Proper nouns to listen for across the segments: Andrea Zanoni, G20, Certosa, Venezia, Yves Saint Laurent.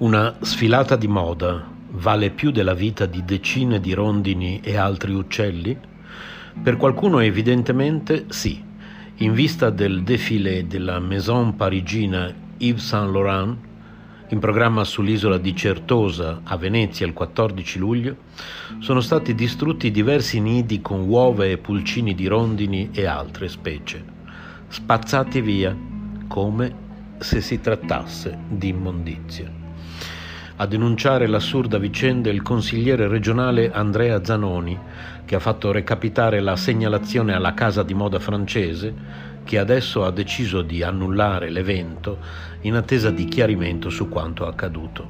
Una sfilata di moda vale più della vita di decine di rondini e altri uccelli? Per qualcuno evidentemente sì. In vista del défilé della maison parigina Yves Saint Laurent, in programma sull'isola di Certosa a Venezia il 14 luglio, sono stati distrutti diversi nidi con uova e pulcini di rondini e altre specie, spazzati via come se si trattasse di immondizia. A denunciare l'assurda vicenda è il consigliere regionale Andrea Zanoni, che ha fatto recapitare la segnalazione alla casa di moda francese, che adesso ha deciso di annullare l'evento in attesa di chiarimento su quanto accaduto.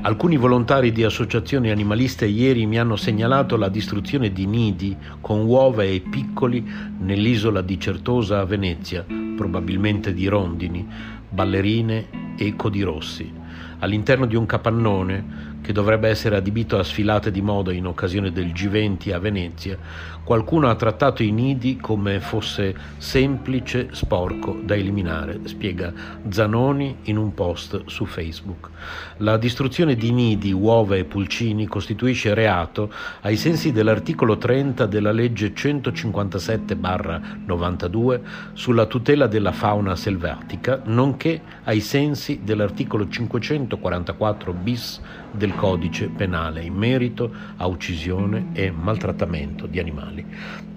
Alcuni volontari di associazioni animaliste ieri mi hanno segnalato la distruzione di nidi con uova e piccoli nell'isola di Certosa a Venezia, probabilmente di rondini, ballerine e codirossi, all'interno di un capannone che dovrebbe essere adibito a sfilate di moda in occasione del G20 a Venezia. Qualcuno ha trattato i nidi come fosse semplice sporco da eliminare, spiega Zanoni in un post su Facebook. La distruzione di nidi, uova e pulcini costituisce reato ai sensi dell'articolo 30 della legge 157/92 sulla tutela della fauna selvatica, nonché ai sensi dell'articolo 544 bis del codice penale in merito a uccisione e maltrattamento di animali.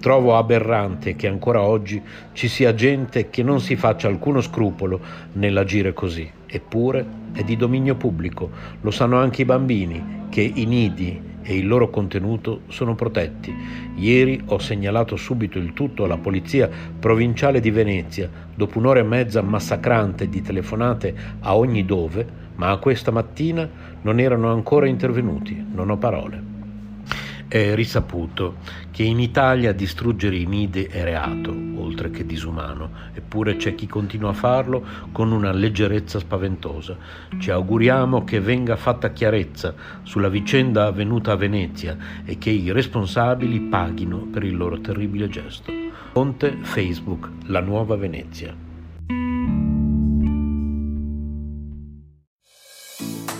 Trovo aberrante che ancora oggi ci sia gente che non si faccia alcuno scrupolo nell'agire così, eppure è di dominio pubblico, lo sanno anche i bambini che i nidi e il loro contenuto sono protetti. Ieri ho segnalato subito il tutto alla polizia provinciale di Venezia, dopo un'ora e mezza massacrante di telefonate a ogni dove, ma a questa mattina non erano ancora intervenuti, non ho parole. È risaputo che in Italia distruggere i nidi è reato, oltre che disumano, eppure c'è chi continua a farlo con una leggerezza spaventosa. Ci auguriamo che venga fatta chiarezza sulla vicenda avvenuta a Venezia e che i responsabili paghino per il loro terribile gesto. Fonte Facebook, la nuova Venezia.